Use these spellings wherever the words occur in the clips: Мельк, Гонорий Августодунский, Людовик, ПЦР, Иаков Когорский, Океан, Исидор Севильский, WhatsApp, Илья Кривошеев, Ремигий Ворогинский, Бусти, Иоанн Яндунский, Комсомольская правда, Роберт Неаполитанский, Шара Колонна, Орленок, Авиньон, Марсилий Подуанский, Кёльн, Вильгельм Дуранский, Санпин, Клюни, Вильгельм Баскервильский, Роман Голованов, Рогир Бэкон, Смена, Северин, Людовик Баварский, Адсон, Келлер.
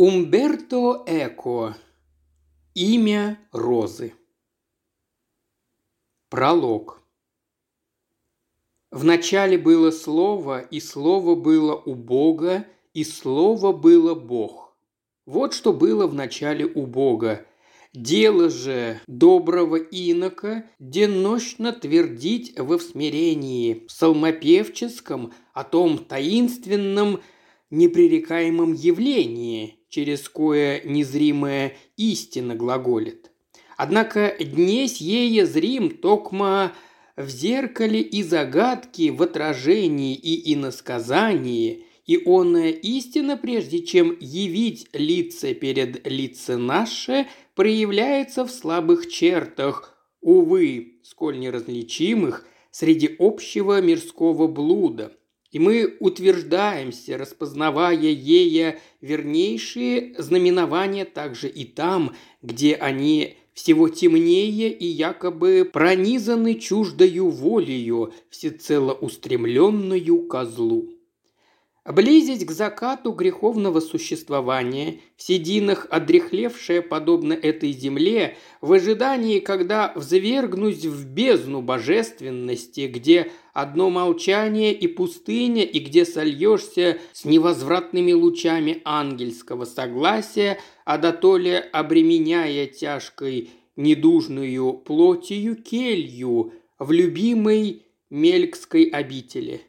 Умберто Эко. Имя Розы. Пролог. Вначале было слово, и слово было у Бога, и слово было Бог. Вот что было вначале у Бога. Дело же доброго инока деннощно твердить во всмирении псалмопевческом о том таинственном непререкаемом явлении, через кое незримая истина глаголит. Однако днесь ей зрим токма в зеркале и загадки, в отражении и иносказании, и оная истина, прежде чем явить лице перед лице наше, проявляется в слабых чертах, увы, сколь неразличимых, среди общего мирского блуда. И мы утверждаемся, распознавая ея вернейшие знаменования также и там, где они всего темнее и якобы пронизаны чуждою волею, всецело устремленную ко злу. Близясь к закату греховного существования, в сединах одряхлевшая, подобно этой земле, в ожидании, когда взвергнусь в бездну божественности, где одно молчание и пустыня, и где сольешься с невозвратными лучами ангельского согласия, адатоле обременяя тяжкой недужную плотью келью в любимой мелькской обители.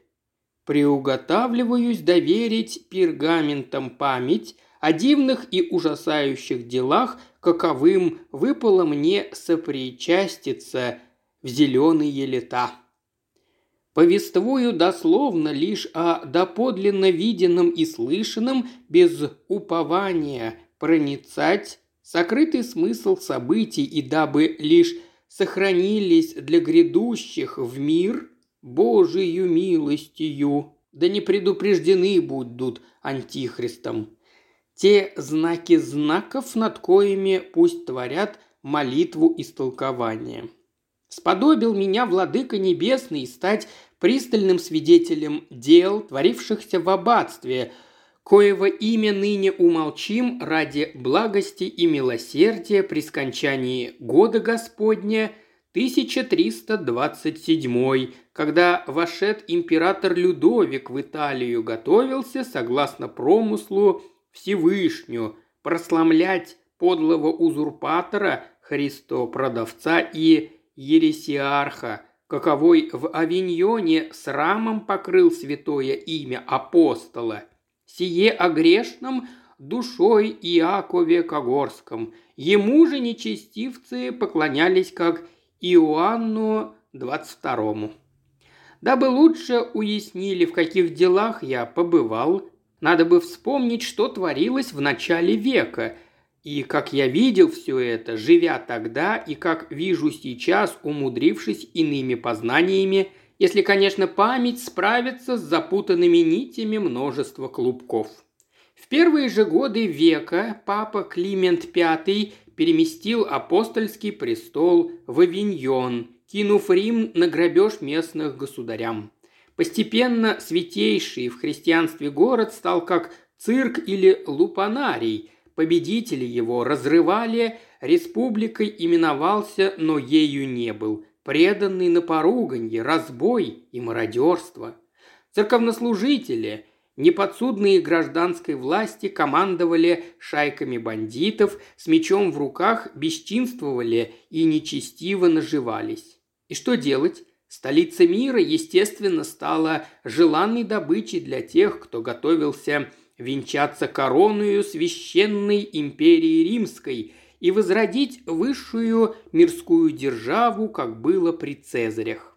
Приуготавливаюсь доверить пергаментам память о дивных и ужасающих делах, каковым выпало мне сопричаститься в зеленые лета. Повествую дословно лишь о доподлинно виденном и слышанном, без упования проницать сокрытый смысл событий, и дабы лишь сохранились для грядущих в мир Божию милостью, да не предупреждены будут антихристом те знаки знаков, над коими пусть творят молитву истолкования. Сподобил меня Владыка Небесный стать пристальным свидетелем дел, творившихся в аббатстве, коего имя ныне умолчим ради благости и милосердия при скончании года Господня 1327, когда вошед император Людовик в Италию, готовился, согласно промыслу Всевышню, прославлять подлого узурпатора, христопродавца и ересиарха, каковой в Авиньоне срамом покрыл святое имя апостола, сие о грешном душой Иакове Когорском. Ему же нечестивцы поклонялись как Иоанну XXII. Дабы лучше уяснили, в каких делах я побывал, надо бы вспомнить, что творилось в начале века, и как я видел все это, живя тогда, и как вижу сейчас, умудрившись иными познаниями, если, конечно, память справится с запутанными нитями множества клубков. В первые же годы века папа Климент V переместил апостольский престол в Авиньон, кинув Рим на грабеж местных государям. Постепенно святейший в христианстве город стал как цирк или лупанарий. Победители его разрывали, республикой именовался, но ею не был, преданный на поруганье, разбой и мародерство. Церковнослужители, неподсудные гражданской власти, командовали шайками бандитов, с мечом в руках бесчинствовали и нечестиво наживались. И что делать? Столица мира, естественно, стала желанной добычей для тех, кто готовился венчаться короною священной империи Римской и возродить высшую мирскую державу, как было при Цезарях.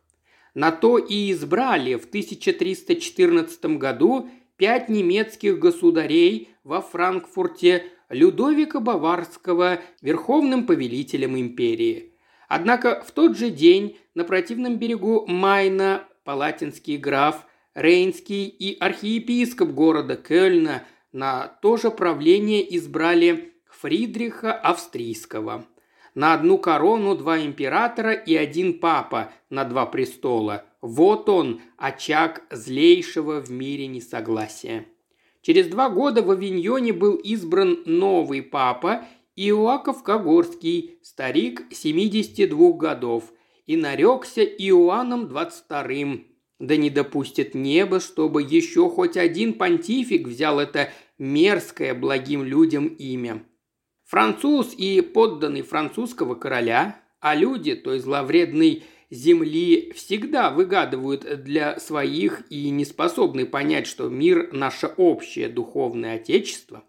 На то и избрали в 1314 году 5 немецких государей во Франкфурте Людовика Баварского верховным повелителем империи. Однако в тот же день на противном берегу Майна палатинский граф Рейнский и архиепископ города Кёльна на то же правление избрали Фридриха Австрийского. На одну корону 2 императора и 1 папа на 2 престола. Вот он, очаг злейшего в мире несогласия. Через 2 года в Авиньоне был избран новый папа Иаков Когорский, старик 72 годов, и нарекся Иоанном XXII. Да не допустит небо, чтобы еще хоть один понтифик взял это мерзкое благим людям имя. Француз и подданный французского короля, а люди той зловредной земли всегда выгадывают для своих и не способны понять, что мир – наше общее духовное отечество.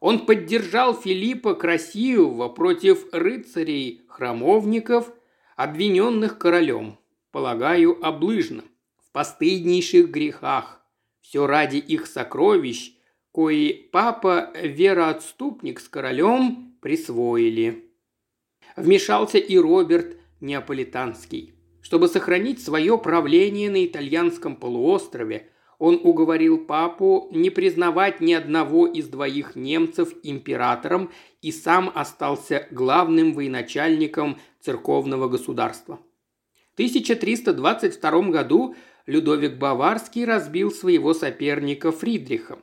Он поддержал Филиппа Красивого против рыцарей-храмовников, обвиненных королем, полагаю, облыжно, в постыднейших грехах, все ради их сокровищ, кои папа-вероотступник с королем присвоили. Вмешался и Роберт Неаполитанский. Чтобы сохранить свое правление на итальянском полуострове, он уговорил папу не признавать ни одного из 2 немцев императором и сам остался главным военачальником церковного государства. В 1322 году Людовик Баварский разбил своего соперника Фридриха.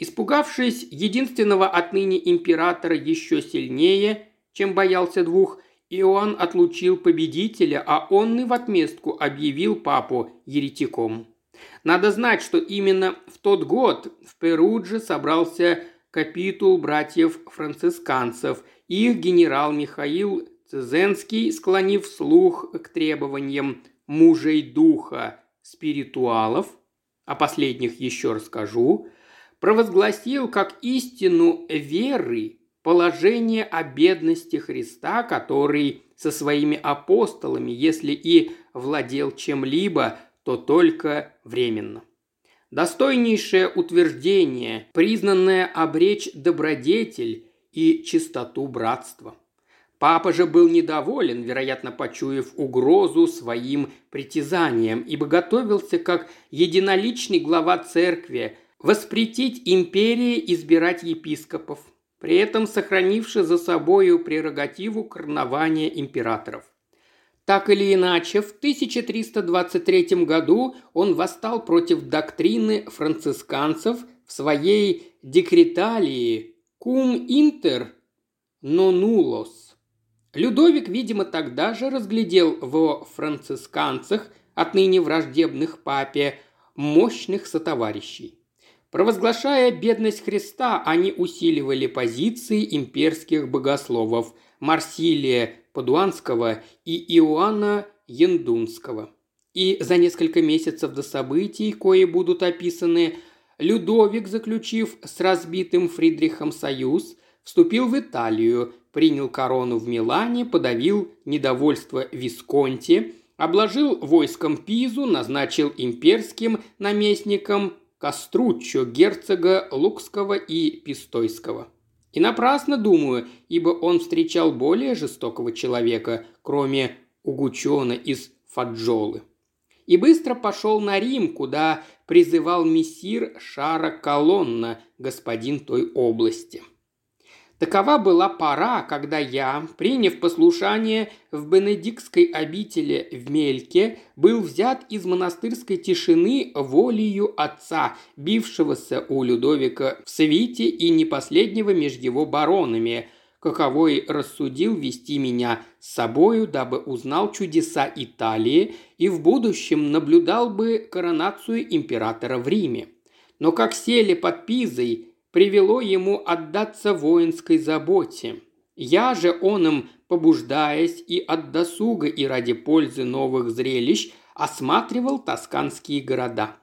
Испугавшись единственного отныне императора еще сильнее, чем боялся 2, Иоанн отлучил победителя, а он и в отместку объявил папу еретиком. Надо знать, что именно в тот год в Перудже собрался капитул братьев-францисканцев, и их генерал Михаил Цезенский, склонив слух к требованиям мужей духа спиритуалов, о последних еще расскажу, провозгласил как истину веры положение о бедности Христа, который со своими апостолами, если и владел чем-либо, то только временно. Достойнейшее утверждение, признанное обречь добродетель и чистоту братства. Папа же был недоволен, вероятно, почуяв угрозу своим притязаниям, ибо готовился как единоличный глава церкви воспретить империи избирать епископов, при этом сохранивши за собою прерогативу коронования императоров. Так или иначе, в 1323 году он восстал против доктрины францисканцев в своей декреталии «Cum inter nonnulos». Людовик, видимо, тогда же разглядел во францисканцах, отныне враждебных папе, мощных сотоварищей. Провозглашая бедность Христа, они усиливали позиции имперских богословов Марсилия Подуанского и Иоанна Яндунского. И за несколько месяцев до событий, кои будут описаны, Людовик, заключив с разбитым Фридрихом союз, вступил в Италию, принял корону в Милане, подавил недовольство Висконти, обложил войском Пизу, назначил имперским наместником Каструччо, герцога Лукского и Пистойского. И напрасно, думаю, ибо он встречал более жестокого человека, кроме Угучона из Фаджолы. И быстро пошел на Рим, куда призывал мессир Шара Колонна, господин той области. Такова была пора, когда я, приняв послушание в бенедиктской обители в Мельке, был взят из монастырской тишины волею отца, бившегося у Людовика в свите и не последнего между его баронами, каковой рассудил вести меня с собою, дабы узнал чудеса Италии и в будущем наблюдал бы коронацию императора в Риме. Но как сели под Пизой, привело ему отдаться воинской заботе. Я же он им, побуждаясь и от досуга, и ради пользы новых зрелищ, осматривал тосканские города.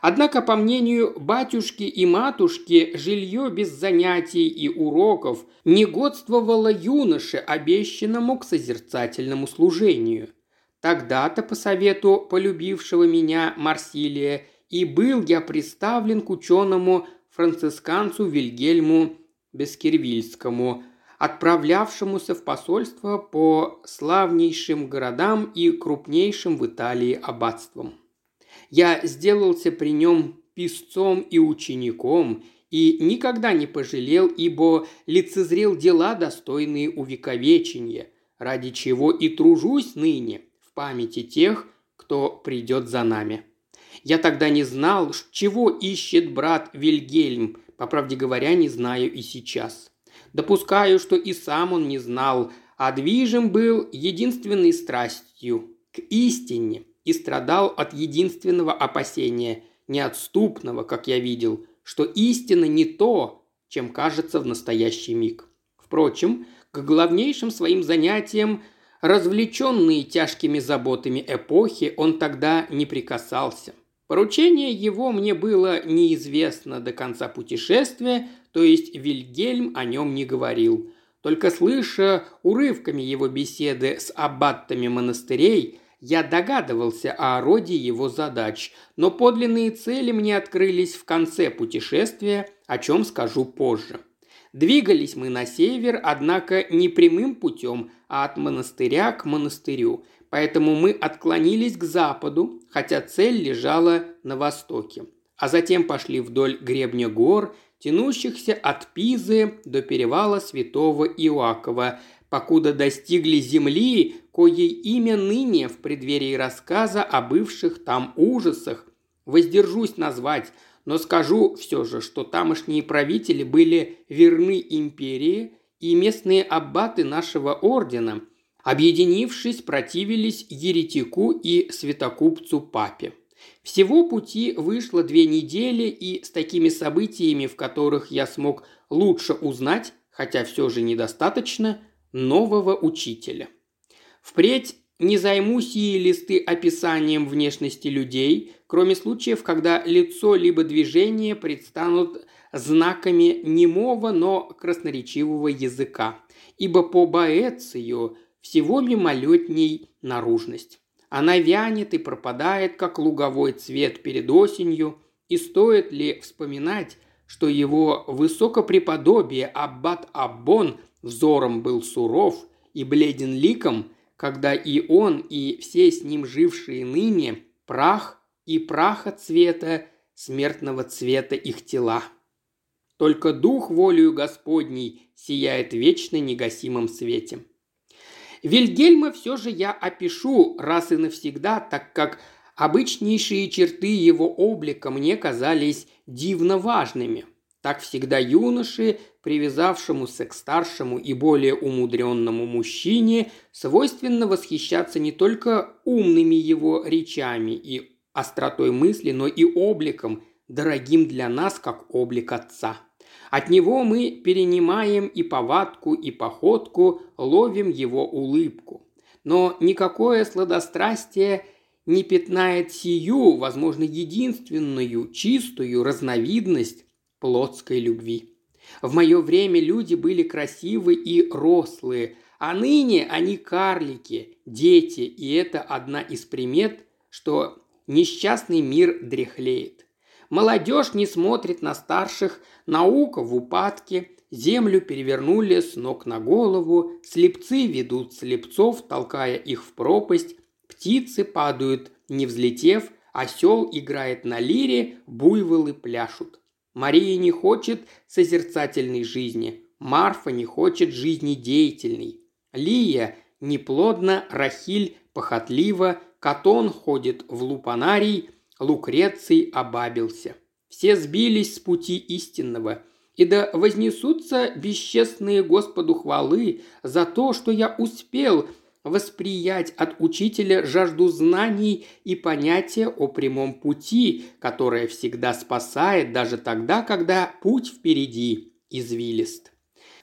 Однако, по мнению батюшки и матушки, жилье без занятий и уроков негодствовало юноше, обещанному к созерцательному служению. Тогда-то, по совету полюбившего меня Марсилия, и был я приставлен к ученому францисканцу Вильгельму Баскервильскому, отправлявшемуся в посольство по славнейшим городам и крупнейшим в Италии аббатствам. Я сделался при нем писцом и учеником, и никогда не пожалел, ибо лицезрел дела, достойные увековечения, ради чего и тружусь ныне в памяти тех, кто придет за нами. Я тогда не знал, чего ищет брат Вильгельм, по правде говоря, не знаю и сейчас. Допускаю, что и сам он не знал, а движим был единственной страстью к истине и страдал от единственного опасения, неотступного, как я видел, что истина не то, чем кажется в настоящий миг. Впрочем, к главнейшим своим занятиям, развлеченные тяжкими заботами эпохи, он тогда не прикасался. Поручение его мне было неизвестно до конца путешествия, то есть Вильгельм о нем не говорил. Только слыша урывками его беседы с аббатами монастырей, я догадывался о роде его задач, но подлинные цели мне открылись в конце путешествия, о чем скажу позже. Двигались мы на север, однако не прямым путем, а от монастыря к монастырю, поэтому мы отклонились к западу, хотя цель лежала на востоке, а затем пошли вдоль гребня гор, тянущихся от Пизы до перевала Святого Иоакова, покуда достигли земли, коей имя ныне в преддверии рассказа о бывших там ужасах. Воздержусь назвать, но скажу все же, что тамошние правители были верны империи, и местные аббаты нашего ордена, объединившись, противились еретику и святокупцу папе. Всего пути вышло 2 недели, и с такими событиями, в которых я смог лучше узнать, хотя все же недостаточно, нового учителя. Впредь не займу сии листы описанием внешности людей, кроме случаев, когда лицо либо движение предстанут знаками немого, но красноречивого языка, ибо по Боэцию всего мимолетней наружность. Она вянет и пропадает, как луговой цвет перед осенью, и стоит ли вспоминать, что его высокопреподобие аббат Аббон взором был суров и бледен ликом, когда и он, и все с ним жившие ныне прах и праха цвета, смертного цвета их тела. Только дух волею Господней сияет вечно негасимом свете. Вильгельма все же я опишу раз и навсегда, так как обычнейшие черты его облика мне казались дивно важными. Так всегда юноше, привязавшемуся к старшему и более умудренному мужчине, свойственно восхищаться не только умными его речами и остротой мысли, но и обликом, дорогим для нас, как облик отца. От него мы перенимаем и повадку, и походку, ловим его улыбку. Но никакое сладострастие не пятнает сию, возможно, единственную чистую разновидность плотской любви. В мое время люди были красивы и рослые, а ныне они карлики, дети, и это одна из примет, что несчастный мир дряхлеет. Молодежь не смотрит на старших, наука в упадке, землю перевернули с ног на голову, слепцы ведут слепцов, толкая их в пропасть, птицы падают, не взлетев, осел играет на лире, буйволы пляшут. Мария не хочет созерцательной жизни, Марфа не хочет жизни деятельной, Лия неплодна, Рахиль похотлива, Катон ходит в лупанарий, Лукреций обабился. Все сбились с пути истинного, и да вознесутся бесчестные Господу хвалы за то, что я успел восприять от учителя жажду знаний и понятия о прямом пути, которое всегда спасает даже тогда, когда путь впереди извилист.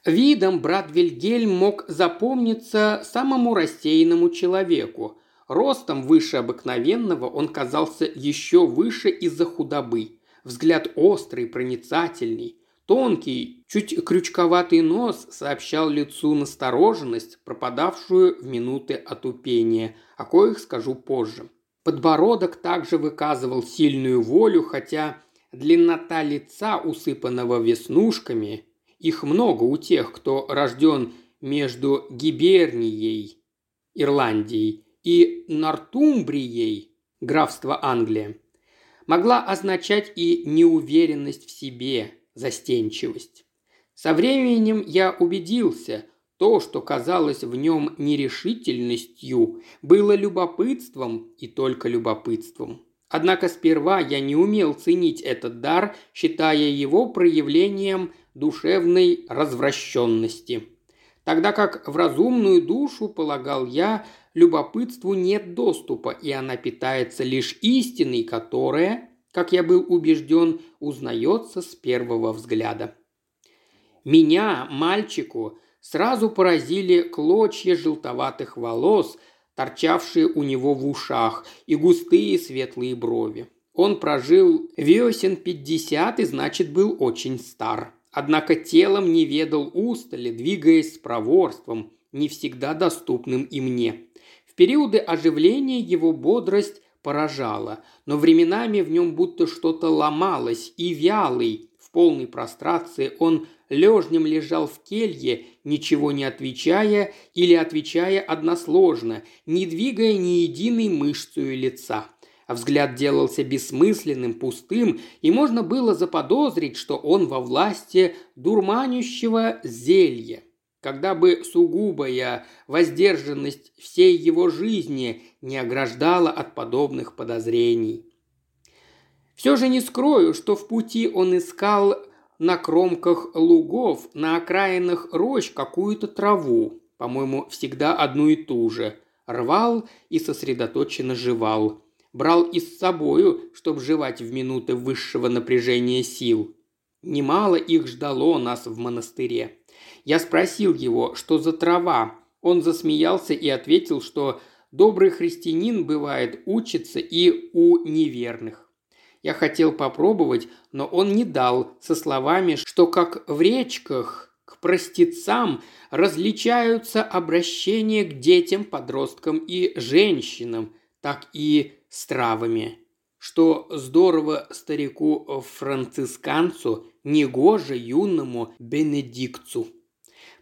Видом брат Вильгельм мог запомниться самому рассеянному человеку. Ростом выше обыкновенного он казался еще выше из-за худобы. Взгляд острый, проницательный. Тонкий, чуть крючковатый нос сообщал лицу настороженность, пропадавшую в минуты отупения, о коих скажу позже. Подбородок также выказывал сильную волю, хотя длиннота лица, усыпанного веснушками, их много у тех, кто рожден между Гибернией, Ирландией, и Нортумбрией, графство Англия, могла означать и неуверенность в себе, застенчивость. Со временем я убедился, то, что казалось в нем нерешительностью, было любопытством и только любопытством. Однако сперва я не умел ценить этот дар, считая его проявлением душевной развращенности. Тогда как в разумную душу, полагал я, любопытству нет доступа, и она питается лишь истиной, которая, как я был убежден, узнается с первого взгляда. Меня, мальчику, сразу поразили клочья желтоватых волос, торчавшие у него в ушах, и густые светлые брови. Он прожил весен 50 и, значит, был очень стар. Однако телом не ведал устали, двигаясь с проворством, не всегда доступным и мне. В периоды оживления его бодрость поражала, но временами в нем будто что-то ломалось, и вялый, в полной прострации, он лежнем лежал в келье, ничего не отвечая или отвечая односложно, не двигая ни единой мышцей лица. А взгляд делался бессмысленным, пустым, и можно было заподозрить, что он во власти дурманящего зелья. Когда бы сугубая воздержанность всей его жизни не ограждала от подобных подозрений. Все же не скрою, что в пути он искал на кромках лугов, на окраинах рощ какую-то траву, по-моему, всегда одну и ту же, рвал и сосредоточенно жевал. Брал и с собою, чтобы жевать в минуты высшего напряжения сил. Немало их ждало нас в монастыре. Я спросил его, что за трава. Он засмеялся и ответил, что добрый христианин, бывает, учится и у неверных. Я хотел попробовать, но он не дал, со словами, что как в речках к простецам различаются обращения к детям, подросткам и женщинам, так и с травами, что здорово старику-францисканцу, негоже юному бенедикцу.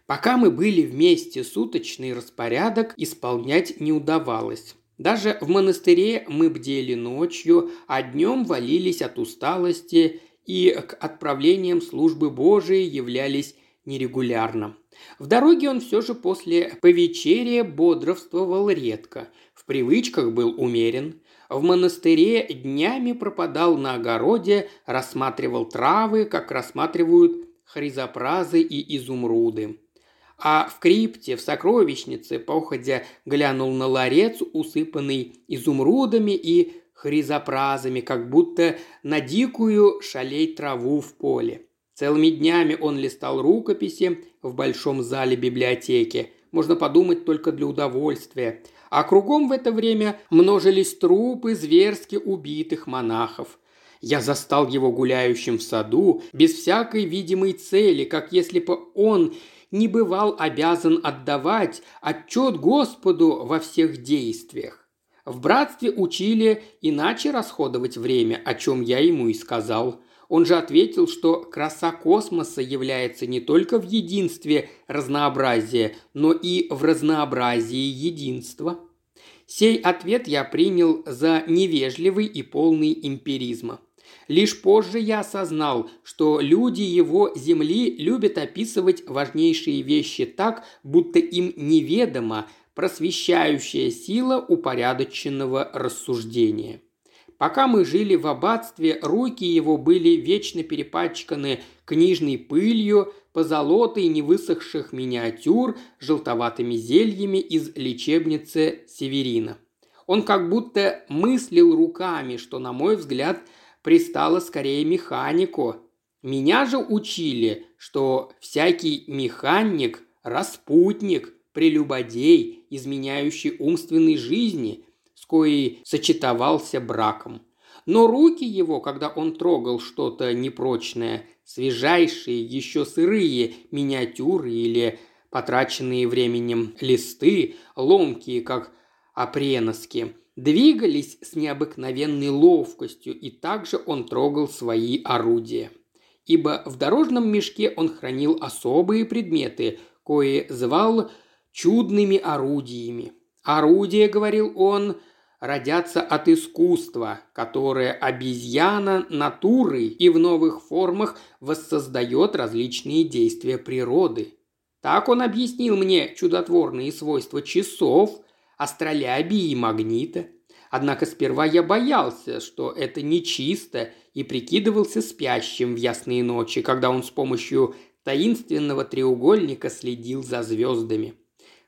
Пока мы были вместе, суточный распорядок исполнять не удавалось. Даже в монастыре мы бдели ночью, а днем валились от усталости и к отправлениям службы Божией являлись нерегулярно. В дороге он все же после повечерия бодрствовал редко, в привычках был умерен. В монастыре днями пропадал на огороде, рассматривал травы, как рассматривают хризопразы и изумруды. А в крипте, в сокровищнице, походя, глянул на ларец, усыпанный изумрудами и хризопразами, как будто на дикую шалей траву в поле. Целыми днями он листал рукописи в большом зале библиотеки, можно подумать, только для удовольствия. А кругом в это время множились трупы зверски убитых монахов. Я застал его гуляющим в саду, без всякой видимой цели, как если бы он не бывал обязан отдавать отчет Господу во всех действиях. В братстве учили иначе расходовать время, о чем я ему и сказал. Он же ответил, что краса космоса является не только в единстве разнообразия, но и в разнообразии единства. Сей ответ я принял за невежливый и полный эмпиризма. Лишь позже я осознал, что люди его земли любят описывать важнейшие вещи так, будто им неведома просвещающая сила упорядоченного рассуждения. Пока мы жили в аббатстве, руки его были вечно перепачканы книжной пылью, позолотой невысохших миниатюр, желтоватыми зельями из лечебницы Северина. Он как будто мыслил руками, что, на мой взгляд, пристало скорее механику. Меня же учили, что всякий механик – распутник, прелюбодей, изменяющий умственной жизни – коей сочетовался браком. Но руки его, когда он трогал что-то непрочное, свежайшие, еще сырые миниатюры или потраченные временем листы, ломкие, как опреноски, двигались с необыкновенной ловкостью, и также он трогал свои орудия. Ибо в дорожном мешке он хранил особые предметы, кои звал чудными орудиями. «Орудие, — говорил он, — родятся от искусства, которое обезьяна натурой и в новых формах воссоздает различные действия природы». Так он объяснил мне чудотворные свойства часов, астролябии и магнита. Однако сперва я боялся, что это нечисто, и прикидывался спящим в ясные ночи, когда он с помощью таинственного треугольника следил за звездами.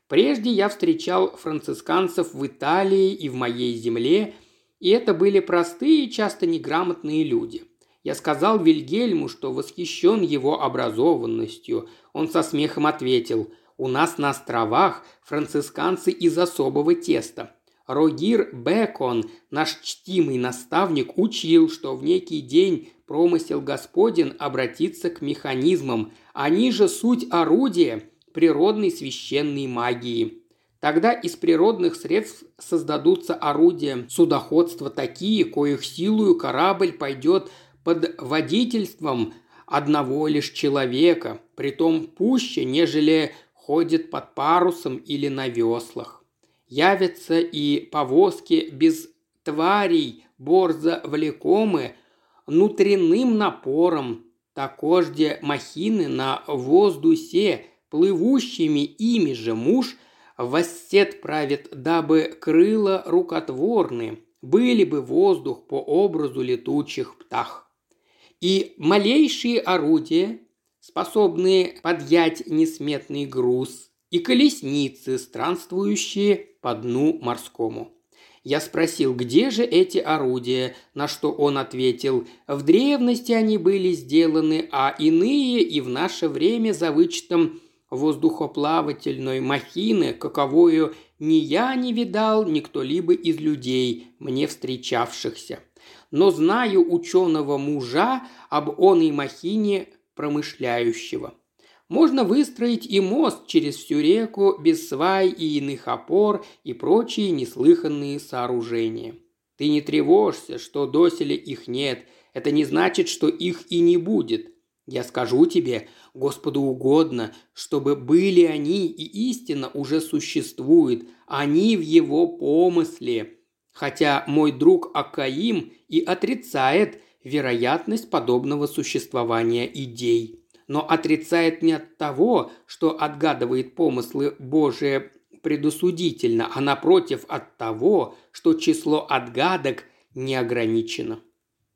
Прежде я встречал францисканцев в Италии и в моей земле, и это были простые, часто неграмотные люди. Я сказал Вильгельму, что восхищен его образованностью. Он со смехом ответил: «У нас на островах францисканцы из особого теста. Рогир Бэкон, наш чтимый наставник, учил, что в некий день промысел Господень обратится к механизмам, они же суть орудия природной священной магии. Тогда из природных средств создадутся орудия судоходства такие, коих силою корабль пойдет под водительством одного лишь человека, притом пуще, нежели ходит под парусом или на веслах. Явятся и повозки без тварей, борзо влекомы, внутренним напором, такожде махины на воздусе, плывущими ими же муж воссет правит, дабы крыла рукотворны, были бы воздух по образу летучих птах. И малейшие орудия, способные подъять несметный груз, и колесницы, странствующие по дну морскому». Я спросил, где же эти орудия, на что он ответил: «В древности они были сделаны, а иные и в наше время за вычетом воздухоплавательной махины, каковою ни я не видал, ни кто-либо из людей, мне встречавшихся. Но знаю ученого мужа об оной махине промышляющего. Можно выстроить и мост через всю реку без свай и иных опор и прочие неслыханные сооружения. Ты не тревожься, что доселе их нет, это не значит, что их и не будет. Я скажу тебе, Господу угодно, чтобы были они, и истина уже существует, они в его помысле. Хотя мой друг Акаим и отрицает вероятность подобного существования идей, но отрицает не от того, что отгадывает помыслы Божии предусудительно, а напротив от того, что число отгадок не ограничено».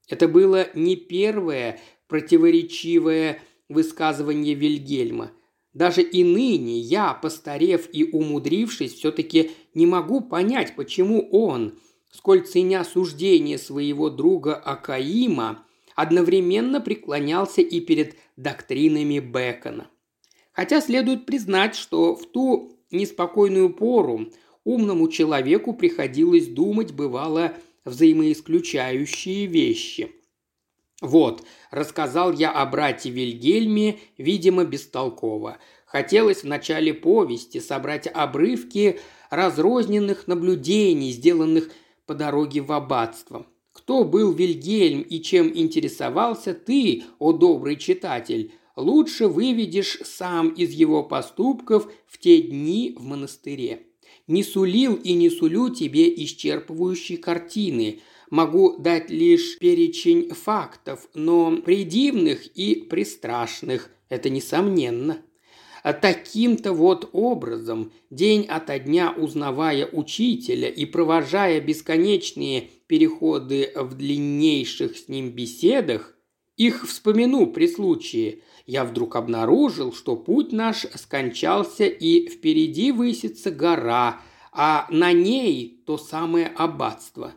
Это было не первое противоречивое высказывание Вильгельма. Даже и ныне я, постарев и умудрившись, все-таки не могу понять, почему он, сколь ценя суждение своего друга Акаима, одновременно преклонялся и перед доктринами Бэкона. Хотя следует признать, что в ту неспокойную пору умному человеку приходилось думать, бывало, взаимоисключающие вещи. «Вот», – рассказал я о брате Вильгельме, видимо, бестолково. Хотелось в начале повести собрать обрывки разрозненных наблюдений, сделанных по дороге в аббатство. Кто был Вильгельм и чем интересовался, ты, о добрый читатель, лучше выведешь сам из его поступков в те дни в монастыре. Не сулил и не сулю тебе исчерпывающей картины. Могу дать лишь перечень фактов, но придивных и пристрашных, это несомненно. Таким-то вот образом, день ото дня узнавая учителя и провожая бесконечные переходы в длиннейших с ним беседах, их вспомяну при случае, я вдруг обнаружил, что путь наш скончался и впереди высится гора, а на ней то самое аббатство.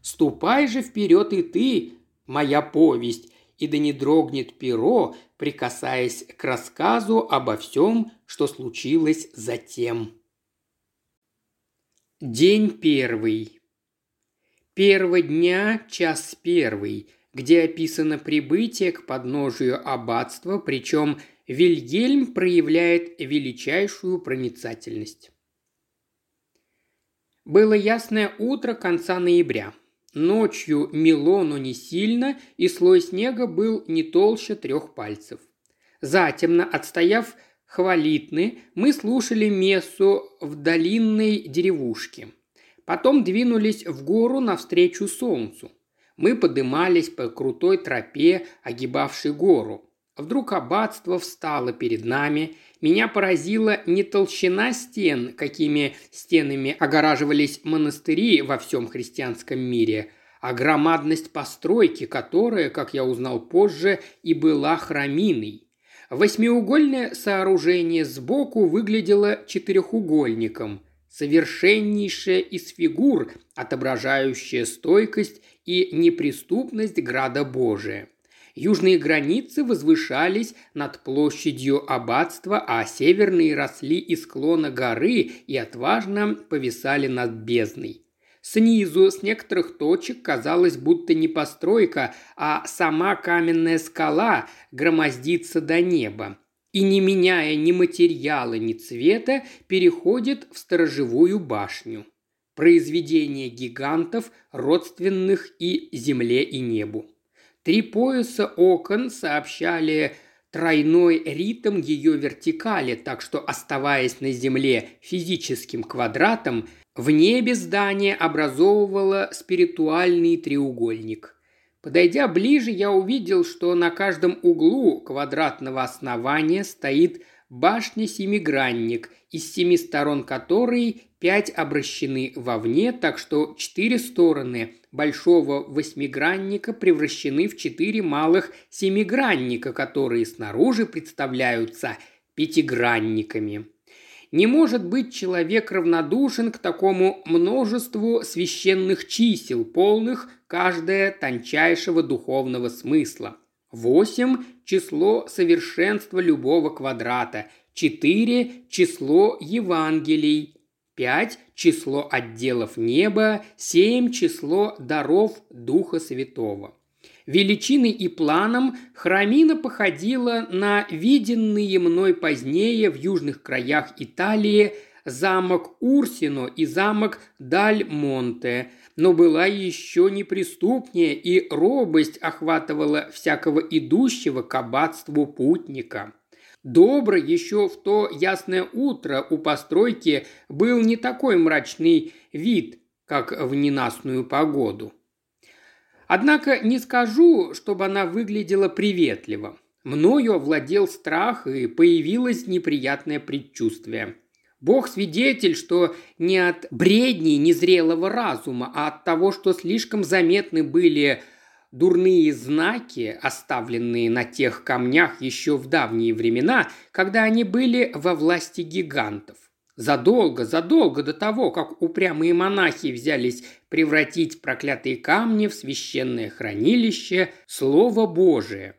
Ступай же вперед и ты, моя повесть, и да не дрогнет перо, прикасаясь к рассказу обо всем, что случилось затем. День первый. Первого дня, час первый, где описано прибытие к подножию аббатства, причем Вильгельм проявляет величайшую проницательность. Было ясное утро конца ноября. Ночью мело, но не сильно, и слой снега был не толще 3 пальцев. Затемно, отстояв хвалитны, мы слушали мессу в долинной деревушке. Потом двинулись в гору навстречу солнцу. Мы подымались по крутой тропе, огибавшей гору. Вдруг аббатство встало перед нами. Меня поразила не толщина стен, какими стенами огораживались монастыри во всем христианском мире, а громадность постройки, которая, как я узнал позже, и была храминой. Восьмиугольное сооружение сбоку выглядело четырехугольником, совершеннейшее из фигур, отображающее стойкость и неприступность Града Божия. Южные границы возвышались над площадью аббатства, а северные росли из склона горы и отважно повисали над бездной. Снизу с некоторых точек казалось, будто не постройка, а сама каменная скала громоздится до неба и, не меняя ни материала, ни цвета, переходит в сторожевую башню. Произведение гигантов, родственных и земле, и небу. Три пояса окон сообщали тройной ритм ее вертикали, так что, оставаясь на земле физическим квадратом, в небе здание образовывало спиритуальный треугольник. Подойдя ближе, я увидел, что на каждом углу квадратного основания стоит башня-семигранник, из семи сторон которой пять обращены вовне, так что четыре стороны большого восьмигранника превращены в четыре малых семигранника, которые снаружи представляются пятигранниками. Не может быть человек равнодушен к такому множеству священных чисел, полных каждое тончайшего духовного смысла. 8 – число совершенства любого квадрата, 4 – число Евангелий, 5 – число отделов неба, 7 – число даров Духа Святого. Величиной и планом храмина походила на виденные мной позднее в южных краях Италии замок Урсино и замок Даль-Монте, но была еще неприступнее, и робость охватывала всякого идущего к аббатству путника. Добро еще в то ясное утро у постройки был не такой мрачный вид, как в ненастную погоду. Однако не скажу, чтобы она выглядела приветливо. Мною овладел страх, и появилось неприятное предчувствие. Бог свидетель, что не от бредней незрелого разума, а от того, что слишком заметны были дурные знаки, оставленные на тех камнях еще в давние времена, когда они были во власти гигантов. Задолго до того, как упрямые монахи взялись превратить проклятые камни в священное хранилище Слова Божия.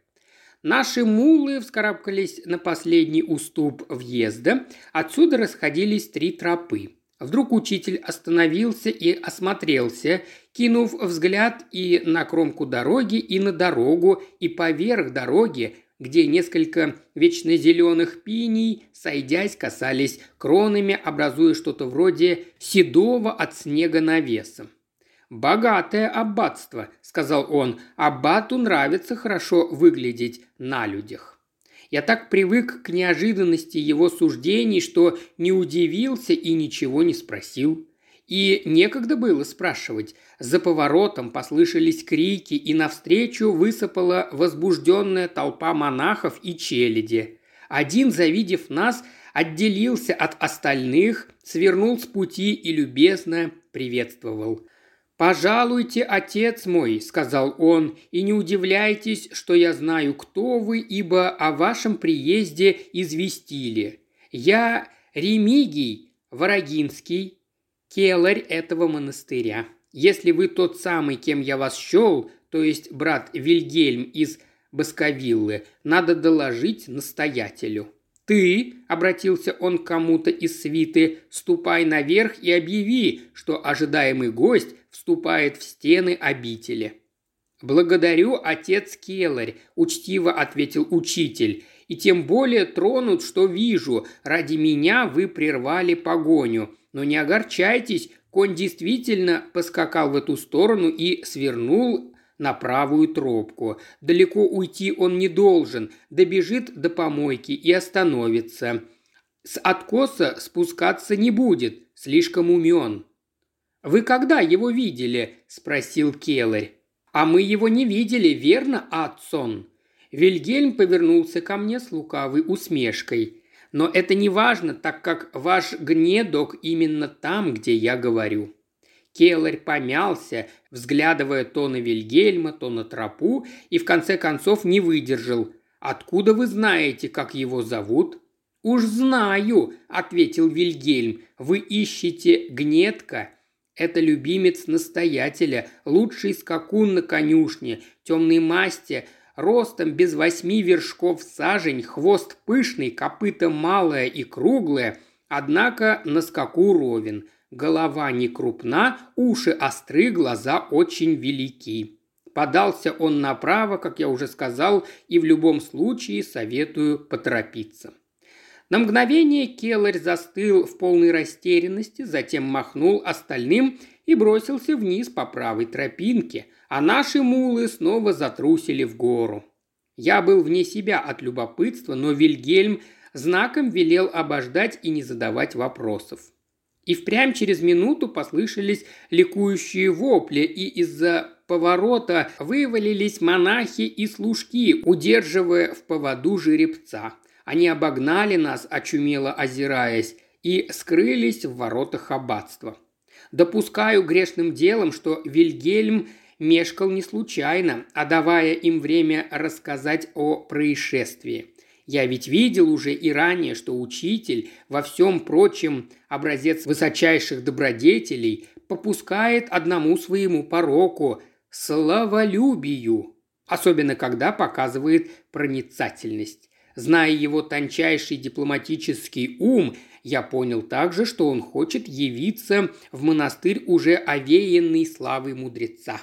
Наши мулы вскарабкались на последний уступ въезда, отсюда расходились три тропы. Вдруг учитель остановился и осмотрелся, кинув взгляд и на кромку дороги, и на дорогу, и поверх дороги, где несколько вечно зеленых пиней, сойдясь, касались кронами, образуя что-то вроде седого от снега навеса. «Богатое аббатство», — сказал он, — «аббату нравится хорошо выглядеть на людях». Я так привык к неожиданности его суждений, что не удивился и ничего не спросил. И некогда было спрашивать. За поворотом послышались крики, и навстречу высыпала возбужденная толпа монахов и челяди. Один, завидев нас, отделился от остальных, свернул с пути и любезно приветствовал. «Пожалуйте, отец мой», — сказал он, — «и не удивляйтесь, что я знаю, кто вы, ибо о вашем приезде известили. Я Ремигий Ворогинский, келарь этого монастыря. Если вы тот самый, кем я вас счел, то есть брат Вильгельм из Баскервиллы, надо доложить настоятелю». «Ты», — обратился он к кому-то из свиты, — «ступай наверх и объяви, что ожидаемый гость вступает в стены обители». «Благодарю, отец келарь», — учтиво ответил учитель, — «и тем более тронут, что вижу, ради меня вы прервали погоню. Но не огорчайтесь, конь действительно поскакал в эту сторону и свернул на правую тропку. Далеко уйти он не должен, добежит до помойки и остановится. С откоса спускаться не будет, слишком умен». «Вы когда его видели?» – спросил келарь. «А мы его не видели, верно, Адсон?» Вильгельм повернулся ко мне с лукавой усмешкой. «Но это не важно, так как ваш гнедок именно там, где я говорю». Келлер помялся, взглядывая то на Вильгельма, то на тропу, и в конце концов не выдержал. «Откуда вы знаете, как его зовут?» «Уж знаю», – ответил Вильгельм, – «вы ищете гнедка?» «Это любимец настоятеля, лучший скакун на конюшне, темной масти, ростом без 8 вершков сажень, хвост пышный, копыта малое и круглое, однако на скаку ровен. Голова не крупна, уши остры, глаза очень велики». Подался он направо, как я уже сказал, и в любом случае советую поторопиться. На мгновение Келлер застыл в полной растерянности, затем махнул остальным и бросился вниз по правой тропинке, а наши мулы снова затрусили в гору. Я был вне себя от любопытства, но Вильгельм знаком велел обождать и не задавать вопросов. И впрямь через минуту послышались ликующие вопли, и из-за поворота вывалились монахи и служки, удерживая в поводу жеребца. Они обогнали нас, очумело озираясь, и скрылись в воротах аббатства. Допускаю грешным делом, что Вильгельм мешкал не случайно, а давая им время рассказать о происшествии. Я ведь видел уже и ранее, что учитель, во всем прочем образец высочайших добродетелей, попускает одному своему пороку – славолюбию, особенно когда показывает проницательность. Зная его тончайший дипломатический ум, я понял также, что он хочет явиться в монастырь уже овеянный славой мудреца.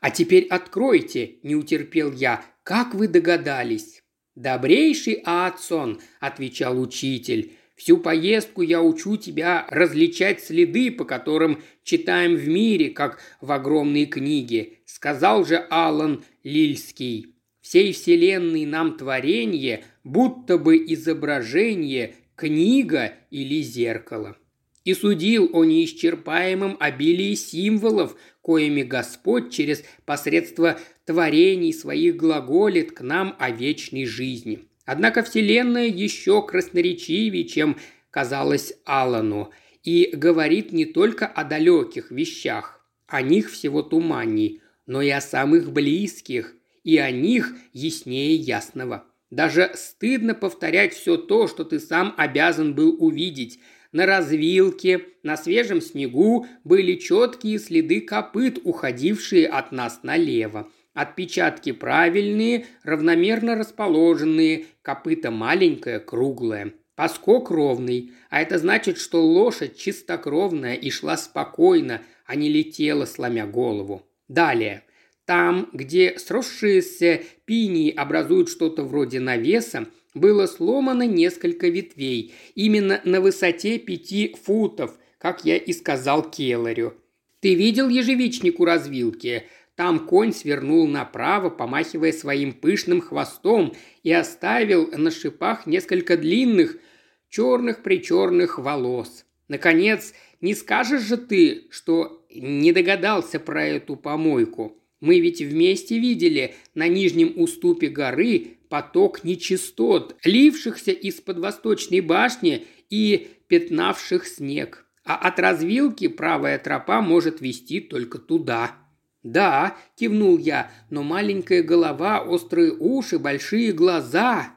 «А теперь откройте», – не утерпел я, – «как вы догадались?» «Добрейший Аацон», – отвечал учитель, – «всю поездку я учу тебя различать следы, по которым читаем в мире, как в огромной книге. Сказал же Алан Лильский, всей вселенной нам творенье, будто бы изображение, книга или зеркало». И судил о неисчерпаемом обилии символов, коими Господь через посредство творений своих глаголит к нам о вечной жизни. Однако Вселенная еще красноречивее, чем казалось Алану, и говорит не только о далеких вещах, о них всего туманней, но и о самых близких, и о них яснее ясного. Даже стыдно повторять все то, что ты сам обязан был увидеть. На развилке, на свежем снегу были четкие следы копыт, уходившие от нас налево. Отпечатки правильные, равномерно расположенные, копыта маленькое, круглое. Поскок ровный, а это значит, что лошадь чистокровная и шла спокойно, а не летела, сломя голову. Далее. Там, где сросшиеся пинии образуют что-то вроде навеса, было сломано несколько ветвей, именно на высоте 5 футов, как я и сказал Келлерю. «Ты видел ежевичник у развилки? Там конь свернул направо, помахивая своим пышным хвостом, и оставил на шипах несколько длинных, черных-причерных волос. Наконец, не скажешь же ты, что не догадался про эту помойку? Мы ведь вместе видели на нижнем уступе горы поток нечистот, лившихся из-под восточной башни и пятнавших снег. А от развилки правая тропа может вести только туда». «Да», – кивнул я, – «но маленькая голова, острые уши, большие глаза.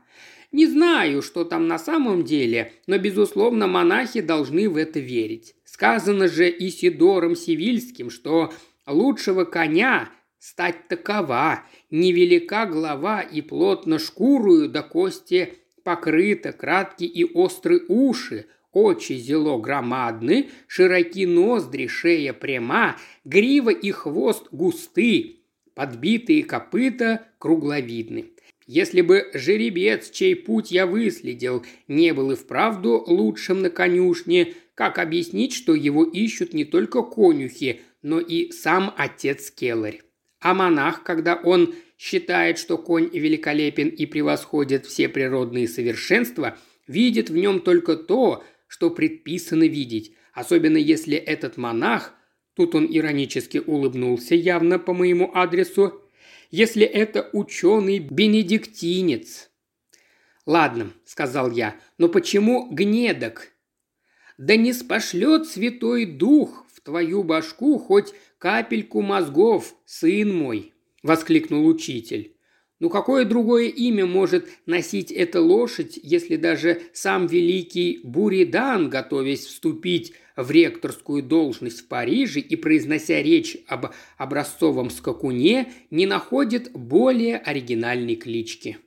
Не знаю, что там на самом деле, но, безусловно, монахи должны в это верить. Сказано же Исидором Севильским, что лучшего коня стать такова, невелика голова и плотно шкурую до кости покрыта, кратки и остры уши, очи зело громадны, широки ноздри, шея пряма, грива и хвост густы, подбитые копыта кругловидны. Если бы жеребец, чей путь я выследил, не был и вправду лучшим на конюшне, как объяснить, что его ищут не только конюхи, но и сам отец Келлер? А монах, когда он считает, что конь великолепен и превосходит все природные совершенства, видит в нем только то, что предписано видеть, особенно если этот монах, тут он иронически улыбнулся явно по моему адресу, если это ученый-бенедиктинец». «Ладно», – сказал я, – «но почему гнедок?» «Да не спошлет Святой Дух в твою башку хоть капельку мозгов, сын мой», – воскликнул учитель. «Ну какое другое имя может носить эта лошадь, если даже сам великий Буридан, готовясь вступить в ректорскую должность в Париже и произнося речь об образцовом скакуне, не находит более оригинальной клички?»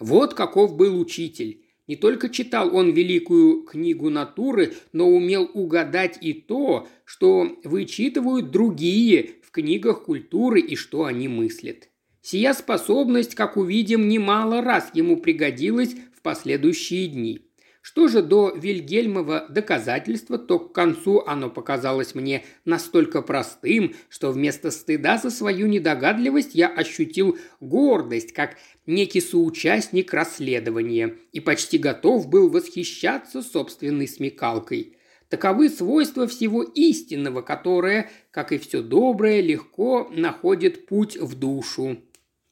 Вот каков был учитель. Не только читал он великую книгу натуры, но умел угадать и то, что вычитывают другие в книгах культуры и что они мыслят. Сия способность, как увидим, немало раз ему пригодилась в последующие дни. Что же до Вильгельмова доказательства, то к концу оно показалось мне настолько простым, что вместо стыда за свою недогадливость я ощутил гордость, как некий соучастник расследования, и почти готов был восхищаться собственной смекалкой. Таковы свойства всего истинного, которое, как и все доброе, легко находит путь в душу.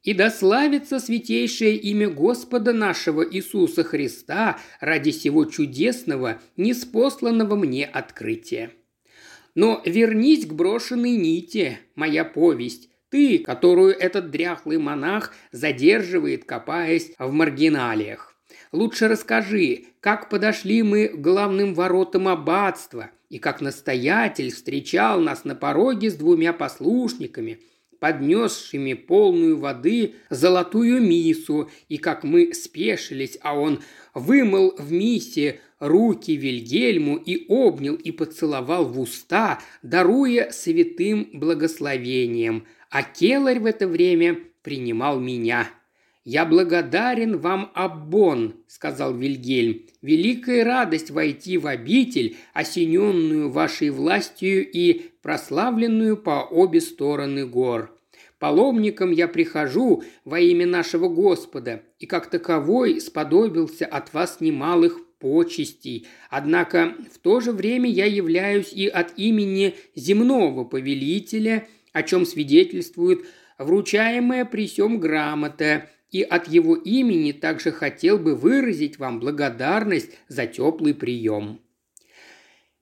И да славится святейшее имя Господа нашего Иисуса Христа ради сего чудесного, неспосланного мне открытия. Но вернись к брошенной нити, моя повесть, ты, которую этот дряхлый монах задерживает, копаясь в маргиналиях. Лучше расскажи, как подошли мы к главным воротам аббатства, и как настоятель встречал нас на пороге с двумя послушниками, поднесшими полную воды золотую миссу, и как мы спешились, а он вымыл в миссе руки Вильгельму и обнял и поцеловал в уста, даруя святым благословением, а келарь в это время принимал меня. «Я благодарен вам, Аббон», – сказал Вильгельм, – «великая радость войти в обитель, осененную вашей властью и прославленную по обе стороны гор. Паломником я прихожу во имя нашего Господа, и как таковой сподобился от вас немалых почестей, однако в то же время я являюсь и от имени земного повелителя, о чем свидетельствует вручаемая при сём грамота, и от его имени также хотел бы выразить вам благодарность за теплый прием».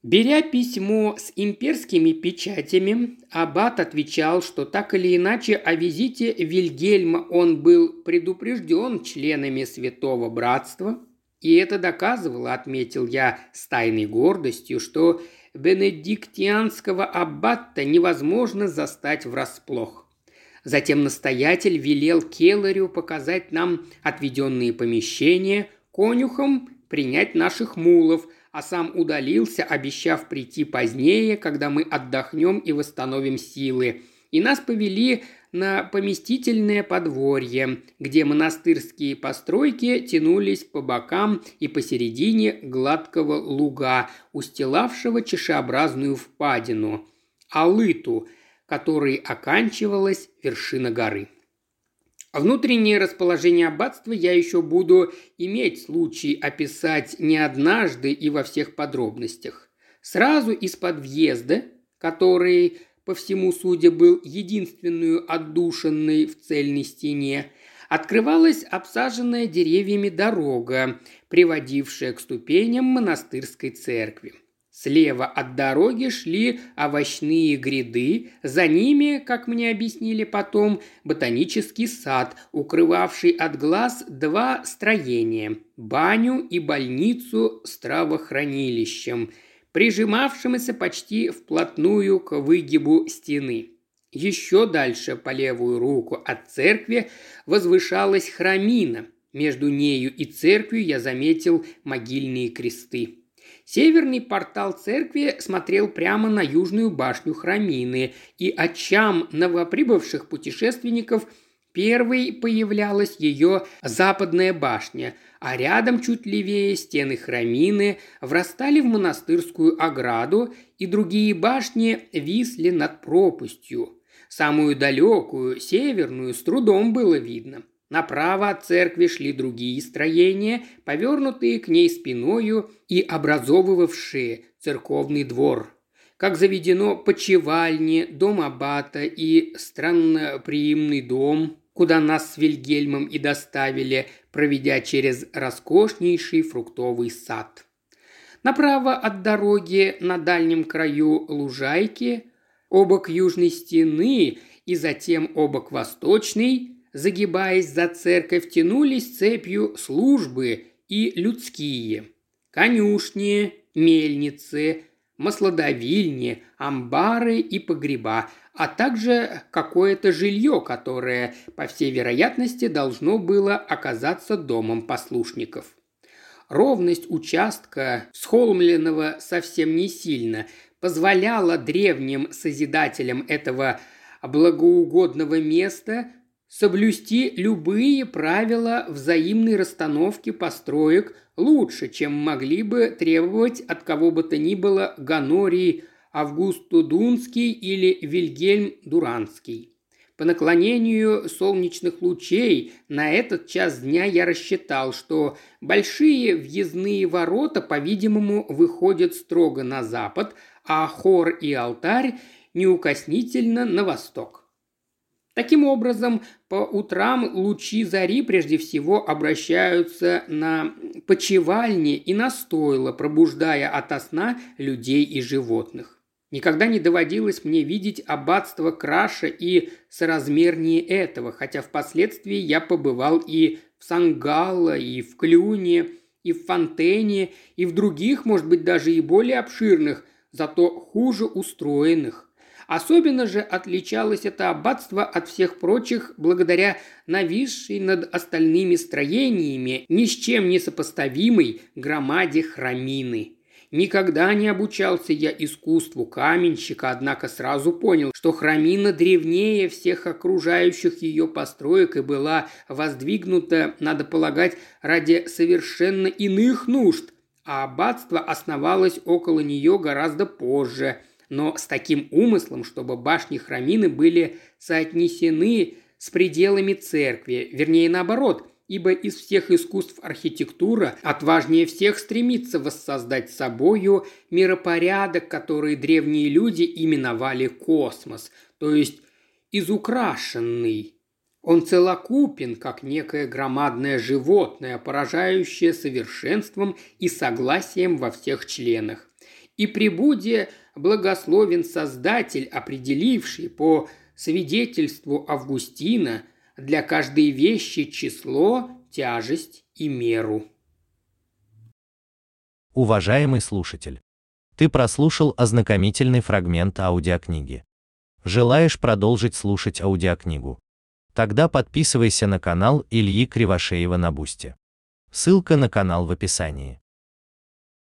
Беря письмо с имперскими печатями, аббат отвечал, что так или иначе о визите Вильгельма он был предупрежден членами Святого Братства, и это доказывало, отметил я с тайной гордостью, что бенедиктианского аббата невозможно застать врасплох. Затем настоятель велел келарю показать нам отведенные помещения, конюхам принять наших мулов, а сам удалился, обещав прийти позднее, когда мы отдохнем и восстановим силы. И нас повели на поместительное подворье, где монастырские постройки тянулись по бокам и посередине гладкого луга, устилавшего чашеобразную впадину – Алыту, которой оканчивалась вершина горы. Внутреннее расположение аббатства я еще буду иметь случай описать не однажды и во всех подробностях. Сразу из-под въезда, который, по всему судя, был единственную отдушиной в цельной стене, открывалась обсаженная деревьями дорога, приводившая к ступеням монастырской церкви. Слева от дороги шли овощные гряды, за ними, как мне объяснили потом, ботанический сад, укрывавший от глаз два строения – баню и больницу с травохранилищем, прижимавшимися почти вплотную к выгибу стены. Еще дальше, по левую руку от церкви, возвышалась храмина. Между нею и церковью я заметил могильные кресты. Северный портал церкви смотрел прямо на южную башню храмины, и очам новоприбывших путешественников первой появлялась ее западная башня, а рядом чуть левее стены храмины врастали в монастырскую ограду, и другие башни висли над пропастью. Самую далекую, северную, с трудом было видно. Направо от церкви шли другие строения, повернутые к ней спиною и образовывавшие церковный двор. как заведено, почевальни, дом аббата и странноприимный дом, куда нас с Вильгельмом и доставили, проведя через роскошнейший фруктовый сад. Направо от дороги на дальнем краю лужайки, обок южной стены и затем обок восточной, загибаясь за церковь, тянулись цепью службы и людские, конюшни, мельницы, маслодавильни, амбары и погреба, а также какое-то жилье, которое, по всей вероятности, должно было оказаться домом послушников. Ровность участка, схолмленного совсем не сильно, позволяла древним созидателям этого благоугодного места соблюсти любые правила взаимной расстановки построек лучше, чем могли бы требовать от кого бы то ни было Гонорий Августодунский или Вильгельм Дуранский. По наклонению солнечных лучей на этот час дня я рассчитал, что большие въездные ворота, по-видимому, выходят строго на запад, а хор и алтарь неукоснительно на восток. Таким образом, по утрам лучи зари прежде всего обращаются на почивальни и на стойло, пробуждая ото сна людей и животных. Никогда не доводилось мне видеть аббатство краше и соразмернее этого, хотя впоследствии я побывал и в Сангалло, и в Клюни, и в Фонтене, и в других, может быть, даже и более обширных, зато хуже устроенных. Особенно же отличалось это аббатство от всех прочих благодаря нависшей над остальными строениями ни с чем не сопоставимой громаде храмины. Никогда не обучался я искусству каменщика, однако сразу понял, что храмина древнее всех окружающих ее построек и была воздвигнута, надо полагать, ради совершенно иных нужд, а аббатство основалось около нее гораздо позже – но с таким умыслом, чтобы башни храмины были соотнесены с пределами церкви, вернее наоборот, ибо из всех искусств архитектура отважнее всех стремится воссоздать собою миропорядок, который древние люди именовали космос, то есть изукрашенный. Он целокупен, как некое громадное животное, поражающее совершенством и согласием во всех членах. И пребудя благословен Создатель, определивший по свидетельству Августина для каждой вещи число, тяжесть и меру. Уважаемый слушатель, ты прослушал ознакомительный фрагмент аудиокниги. Желаешь продолжить слушать аудиокнигу? Тогда подписывайся на канал Ильи Кривошеева на Бусти. Ссылка на канал в описании.